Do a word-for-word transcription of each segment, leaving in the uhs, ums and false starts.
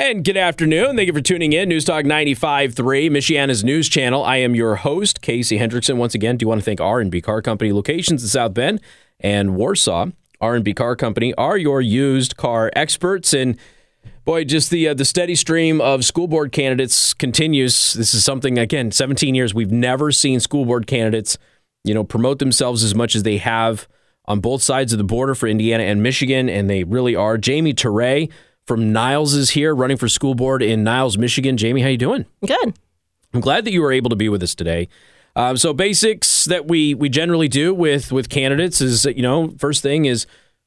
And good afternoon. Thank you for tuning in. News Talk ninety-five point three, Michiana's news channel. I am your host, Casey Hendrickson. Once again, do you want to thank R and B Car Company locations in South Bend and Warsaw. R and B Car Company are your used car experts. And boy, just the uh, the steady stream of school board candidates continues. This is something, again, seventeen years, we've never seen school board candidates, you know, promote themselves as much as they have on both sides of the border for Indiana and Michigan, and they really are. Jamie Teray from Niles is here, running for school board in Niles, Michigan. Jamie, how you doing? Good. I'm glad that you were able to be with us today. Um, so basics that we we generally do with with candidates is, you know, first thing is,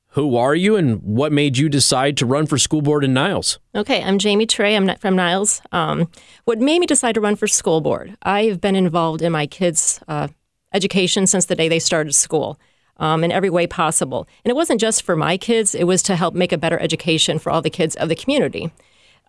who are you and what made you decide to run for school board in Niles? Okay, I'm Jamie Teray. I'm from Niles. Um, what made me decide to run for school board? I've been involved in my kids' uh, education since the day they started school um, in every way possible. And it wasn't just for my kids. It was to help make a better education for all the kids of the community.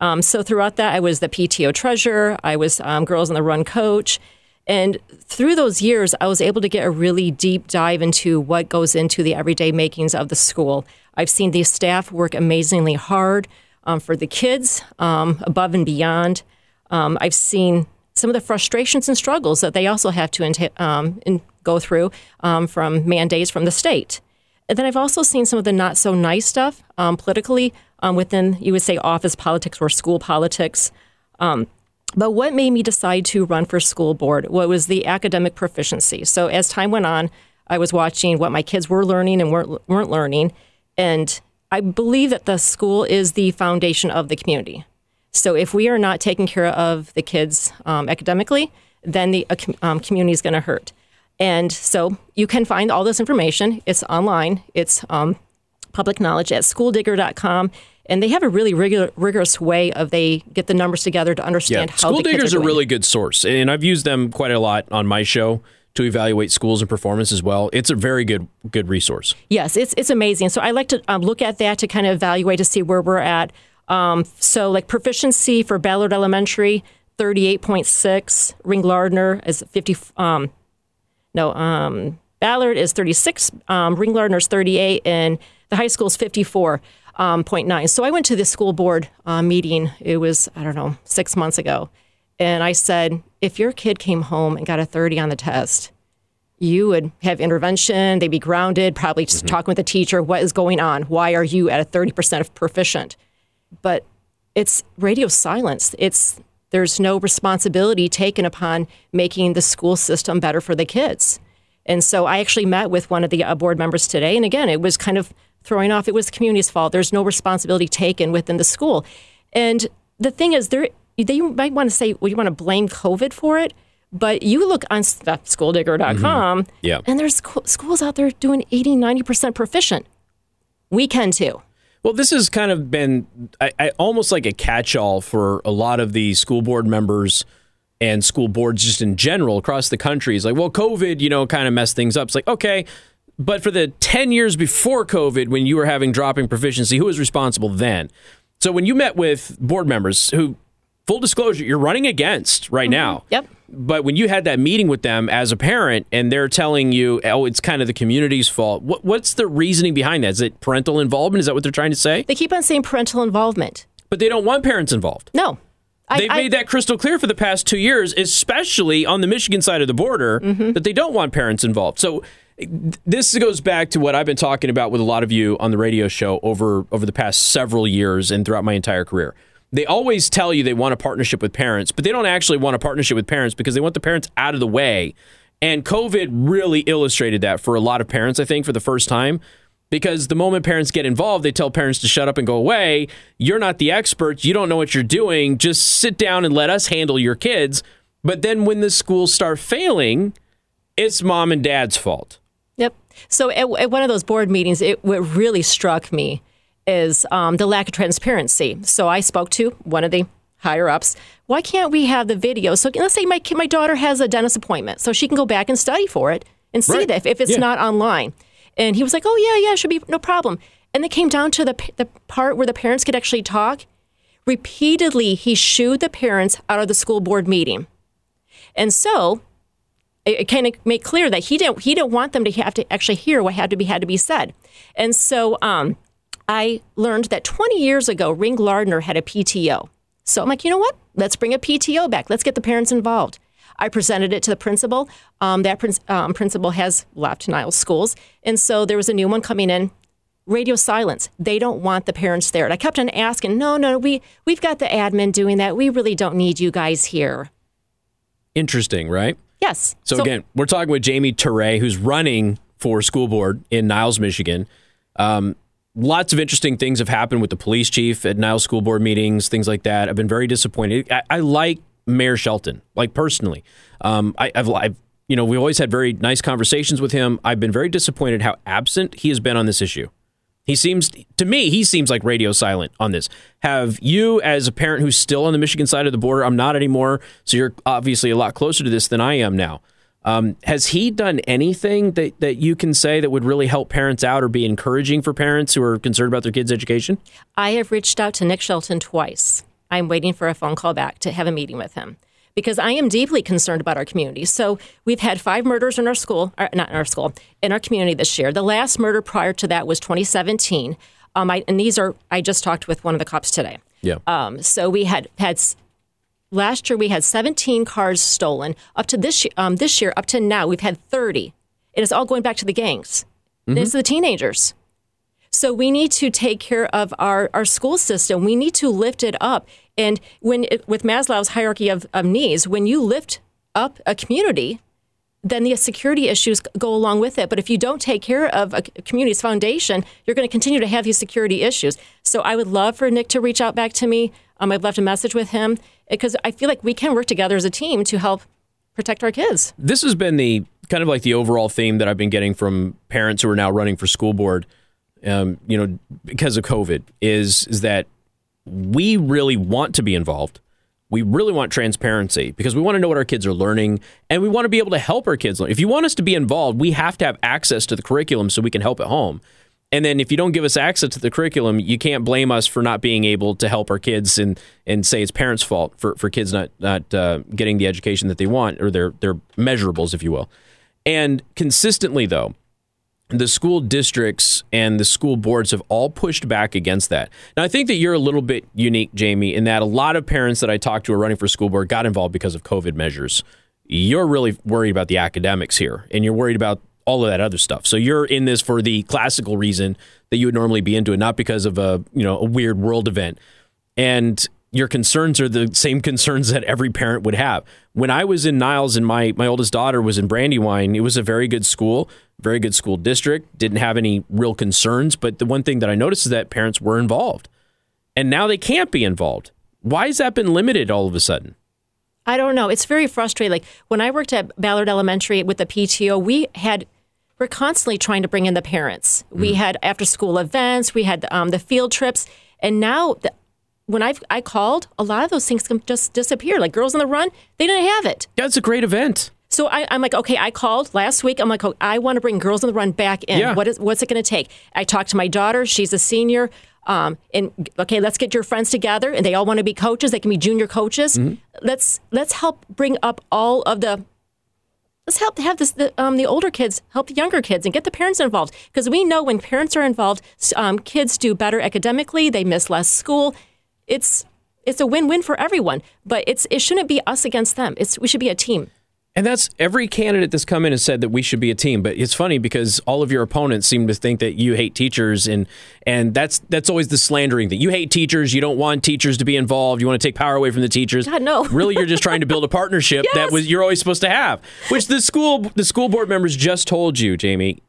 Um, so throughout that, I was the P T O treasurer. I was um, Girls on the Run coach. And through those years, I was able to get a really deep dive into what goes into the everyday makings of the school. I've seen these staff work amazingly hard um, for the kids, um, above and beyond. Um, I've seen some of the frustrations and struggles that they also have to enta- um, and go through um, from mandates from the state. And then I've also seen some of the not-so-nice stuff um, politically um, within, you would say, office politics or school politics. Um But what made me decide to run for school board was the academic proficiency. So as time went on, I was watching what my kids were learning and weren't weren't learning. And I believe that the school is the foundation of the community. So if we are not taking care of the kids um, academically, then the um, community is going to hurt. And so you can find all this information. It's online. It's um, public knowledge at school digger dot com. And they have a really regular, rigorous way of they get the numbers together to understand yeah. how the kids are doing. Schooldigger's a really good source, and I've used them quite a lot on my show to evaluate schools and performance as well. It's a very good good resource. Yes, it's it's amazing. So I like to um, look at that to kind of evaluate to see where we're at. Um, so like proficiency for Ballard Elementary, thirty-eight point six. Ring Lardner is fifty. Um, no, um, Ballard is thirty-six. Um, Ring Lardner is thirty-eight, and the high school is fifty-four. Um, point nine. So I went to the school board uh, meeting. It was, I don't know, six months ago. And I said, if your kid came home and got a thirty on the test, you would have intervention. They'd be grounded, probably just mm-hmm. talking with the teacher. What is going on? Why are you at a thirty percent of proficient? But it's radio silence. It's there's no responsibility taken upon making the school system better for the kids. And so I actually met with one of the uh, board members today. And again, it was kind of throwing off, it was the community's fault. There's no responsibility taken within the school. And the thing is, there they might want to say, well, you want to blame COVID for it, but you look on school digger dot com, mm-hmm. yeah. and there's schools out there doing eighty, ninety percent proficient. We can too. Well, this has kind of been I, I, almost like a catch-all for a lot of the school board members and school boards just in general across the country. It's like, well, COVID, you know, kind of messed things up. It's like, okay, but for the ten years before COVID, when you were having dropping proficiency, who was responsible then? So when you met with board members who, full disclosure, you're running against right mm-hmm. now. Yep. But when you had that meeting with them as a parent and they're telling you, oh, it's kind of the community's fault. What, what's the reasoning behind that? Is it parental involvement? Is that what they're trying to say? They keep on saying parental involvement. But they don't want parents involved. No. They've I, made that crystal clear for the past two years, especially on the Michigan side of the border, mm-hmm. that they don't want parents involved. So this goes back to what I've been talking about with a lot of you on the radio show over, over the past several years and throughout my entire career. They always tell you they want a partnership with parents, but they don't actually want a partnership with parents because they want the parents out of the way. And COVID really illustrated that for a lot of parents, I think, for the first time. Because the moment parents get involved, they tell parents to shut up and go away. You're not the experts. You don't know what you're doing. Just sit down and let us handle your kids. But then when the schools start failing, it's mom and dad's fault. Yep. So at, at one of those board meetings, it what really struck me is um, the lack of transparency. So I spoke to one of the higher ups. Why can't we have the video? So let's say my kid, my daughter has a dentist appointment, so she can go back and study for it and see right. that if, if it's yeah. not online. And he was like, oh, yeah, yeah, it should be no problem. And it came down to the the part where the parents could actually talk. Repeatedly, he shooed the parents out of the school board meeting. And so it, it kind of made clear that he didn't he didn't want them to have to actually hear what had to be had to be said. And so um, I learned that twenty years ago, Ring Lardner had a P T O. So I'm like, you know what? Let's bring a P T O back. Let's get the parents involved. I presented it to the principal. Um, that prin- um, principal has left Niles schools. And so there was a new one coming in. Radio silence. They don't want the parents there. And I kept on asking, no, no, we, we've got the admin doing that. We really don't need you guys here. Interesting, right? Yes. So, so again, we're talking with Jamie Teray, who's running for school board in Niles, Michigan. Um, lots of interesting things have happened with the police chief at Niles school board meetings, things like that. I've been very disappointed. I, I like Mayor Shelton, like personally. Um, I, I've, I've, you know, we always had very nice conversations with him. I've been very disappointed how absent he has been on this issue. He seems, to me, he seems like radio silent on this. Have you, as a parent who's still on the Michigan side of the border, I'm not anymore, so you're obviously a lot closer to this than I am now. Um, has he done anything that, that you can say that would really help parents out or be encouraging for parents who are concerned about their kids' education? I have reached out to Nick Shelton twice. I'm waiting for a phone call back to have a meeting with him because I am deeply concerned about our community. So we've had five murders in our school, or not in our school, in our community this year. The last murder prior to that was twenty seventeen. Um, I, and these are, I just talked with one of the cops today. Yeah. Um, so we had, had, last year we had seventeen cars stolen. Up to this, um, this year, up to now, we've had thirty. And it's all going back to the gangs. Mm-hmm. It's the teenagers. So we need to take care of our, our school system. We need to lift it up. And when it, with Maslow's hierarchy of, of needs, when you lift up a community, then the security issues go along with it. But if you don't take care of a community's foundation, you're going to continue to have these security issues. So I would love for Nick to reach out back to me. Um, I've left a message with him because I feel like we can work together as a team to help protect our kids. This has been the kind of like the overall theme that I've been getting from parents who are now running for school board. Um, you know, because of COVID, is is that we really want to be involved. We really want transparency because we want to know what our kids are learning and we want to be able to help our kids learn. If you want us to be involved, we have to have access to the curriculum so we can help at home. And then if you don't give us access to the curriculum, you can't blame us for not being able to help our kids and, and say it's parents' fault for, for kids not, not uh, getting the education that they want or their, their measurables, if you will. And consistently, though, the school districts and the school boards have all pushed back against that. Now, I think that you're a little bit unique, Jamie, in that a lot of parents that I talked to who are running for school board got involved because of COVID measures. You're really worried about the academics here, and you're worried about all of that other stuff. So you're in this for the classical reason that you would normally be into it, not because of a, you know, a weird world event. And your concerns are the same concerns that every parent would have. When I was in Niles and my, my oldest daughter was in Brandywine, it was a very good school, very good school district, didn't have any real concerns. But the one thing that I noticed is that parents were involved. And now they can't be involved. Why has that been limited all of a sudden? I don't know. It's very frustrating. Like when I worked at Ballard Elementary with the P T O, we had... We're constantly trying to bring in the parents. Mm. We had after-school events. We had um, the field trips. And now... The, When I I called, a lot of those things can just disappear. Like Girls on the Run, they didn't have it. That's a great event. So I, I'm like, okay, I called last week. I'm like, oh, I want to bring Girls on the Run back in. Yeah. What is, what's it going to take? I talked to my daughter. She's a senior. Um, and okay, let's get your friends together. And they all want to be coaches. They can be junior coaches. Mm-hmm. Let's let's help bring up all of the. Let's help have this the, um, the older kids help the younger kids and get the parents involved because we know when parents are involved, um, kids do better academically. They miss less school. It's it's a win-win for everyone, but it's it shouldn't be us against them. It's we should be a team. And that's every candidate that's come in has said that we should be a team. But it's funny because all of your opponents seem to think that you hate teachers, and and that's that's always the slandering thing. You hate teachers. You don't want teachers to be involved. You want to take power away from the teachers. God, no. Really, you're just trying to build a partnership yes. that was you're always supposed to have, which the school the school board members just told you, Jamie.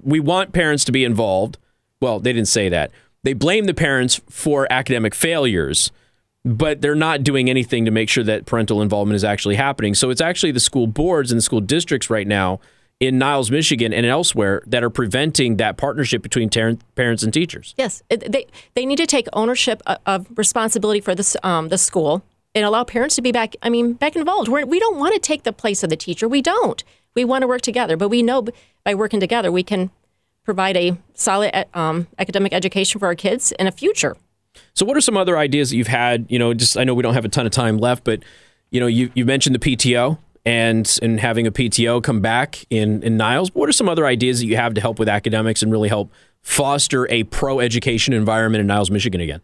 We want parents to be involved. Well, they didn't say that. They blame the parents for academic failures, but they're not doing anything to make sure that parental involvement is actually happening. So it's actually the school boards and the school districts right now in Niles, Michigan, and elsewhere that are preventing that partnership between tar- parents and teachers. Yes, it, they they need to take ownership of, of responsibility for this um, the school and allow parents to be back. I mean, back involved. We're, we don't want to take the place of the teacher. We don't. We want to work together, but we know by working together we can provide a solid um, academic education for our kids in a future. So what are some other ideas that you've had? You know, just I know we don't have a ton of time left, but, you know, you, you mentioned the P T O and and having a P T O come back in, in Niles. What are some other ideas that you have to help with academics and really help foster a pro-education environment in Niles, Michigan again?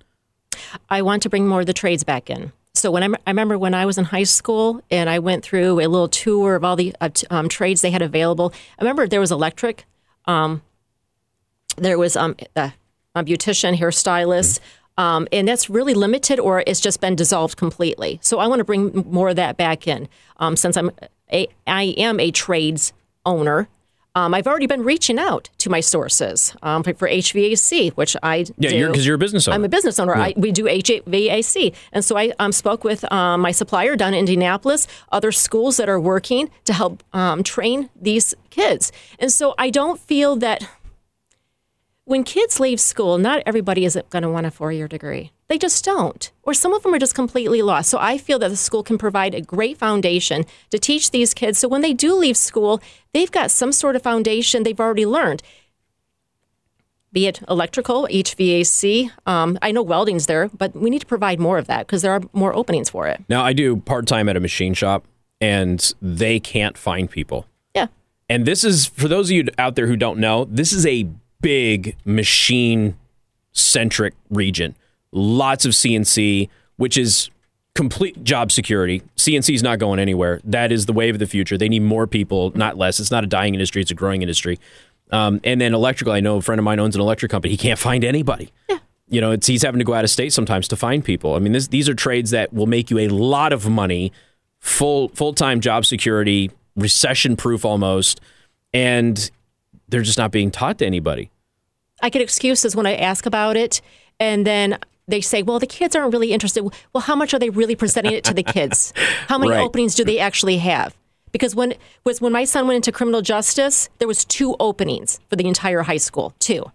I want to bring more of the trades back in. So when I, I remember when I was in high school and I went through a little tour of all the uh, t- um, trades they had available. I remember there was electric, um, there was um, a, a beautician, hairstylist, mm-hmm. um, and that's really limited or it's just been dissolved completely. So I want to bring more of that back in um, since I'm a, I am a trades owner. Um, I've already been reaching out to my sources um, for H V A C, which I yeah, do. Yeah, because you're a business owner. I'm a business owner. Yeah. I, we do H V A C. And so I um, spoke with um, my supplier down in Indianapolis, other schools that are working to help um, train these kids. And so I don't feel that when kids leave school, not everybody is going to want a four-year degree. They just don't. Or some of them are just completely lost. So I feel that the school can provide a great foundation to teach these kids. So when they do leave school, they've got some sort of foundation they've already learned, be it electrical, H V A C. Um, I know welding's there, but we need to provide more of that because there are more openings for it. Now, I do part-time at a machine shop, and they can't find people. Yeah. And this is, for those of you out there who don't know, this is a big machine-centric region. Lots of C N C, which is complete job security. C N C is not going anywhere. That is the wave of the future. They need more people, not less. It's not a dying industry. It's a growing industry. Um, and then electrical. I know a friend of mine owns an electric company. He can't find anybody. Yeah. You know, it's he's having to go out of state sometimes to find people. I mean, this, these are trades that will make you a lot of money, full, full-time job security, recession-proof almost, and they're just not being taught to anybody. I get excuses when I ask about it, and then they say, well, the kids aren't really interested. Well, how much are they really presenting it to the kids? How many right. openings do they actually have? Because when was when my son went into criminal justice, there was two openings for the entire high school, two.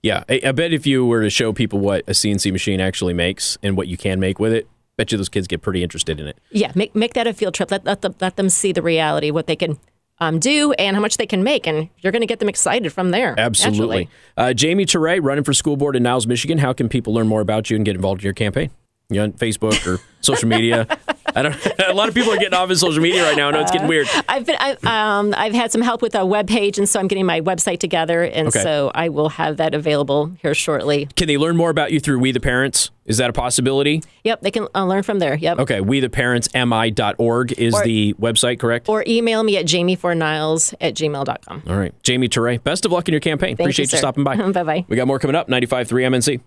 Yeah, I, I bet if you were to show people what a C N C machine actually makes and what you can make with it, bet you those kids get pretty interested in it. Yeah, make make that a field trip. Let, let, them, let them see the reality, what they can Um, do and how much they can make, and you're going to get them excited from there. Absolutely. Uh, Jamie Teray, running for school board in Niles, Michigan. How can people learn more about you and get involved in your campaign? You're on Facebook or social media? I don't. A lot of people are getting off of social media right now. I know it's getting weird. Uh, I've been. I've, um, I've had some help with a web page, and so I'm getting my website together, and okay. so I will have that available here shortly. Can they learn more about you through We The Parents? Is that a possibility? Yep, they can uh, learn from there. Yep. Okay, we the parents m i dot org is or, the website, correct? Or email me at jamie four niles at gmail dot com. All right, Jamie Teray, best of luck in your campaign. Thank Appreciate you, you stopping by. Bye bye. We got more coming up. ninety-five point three M N C.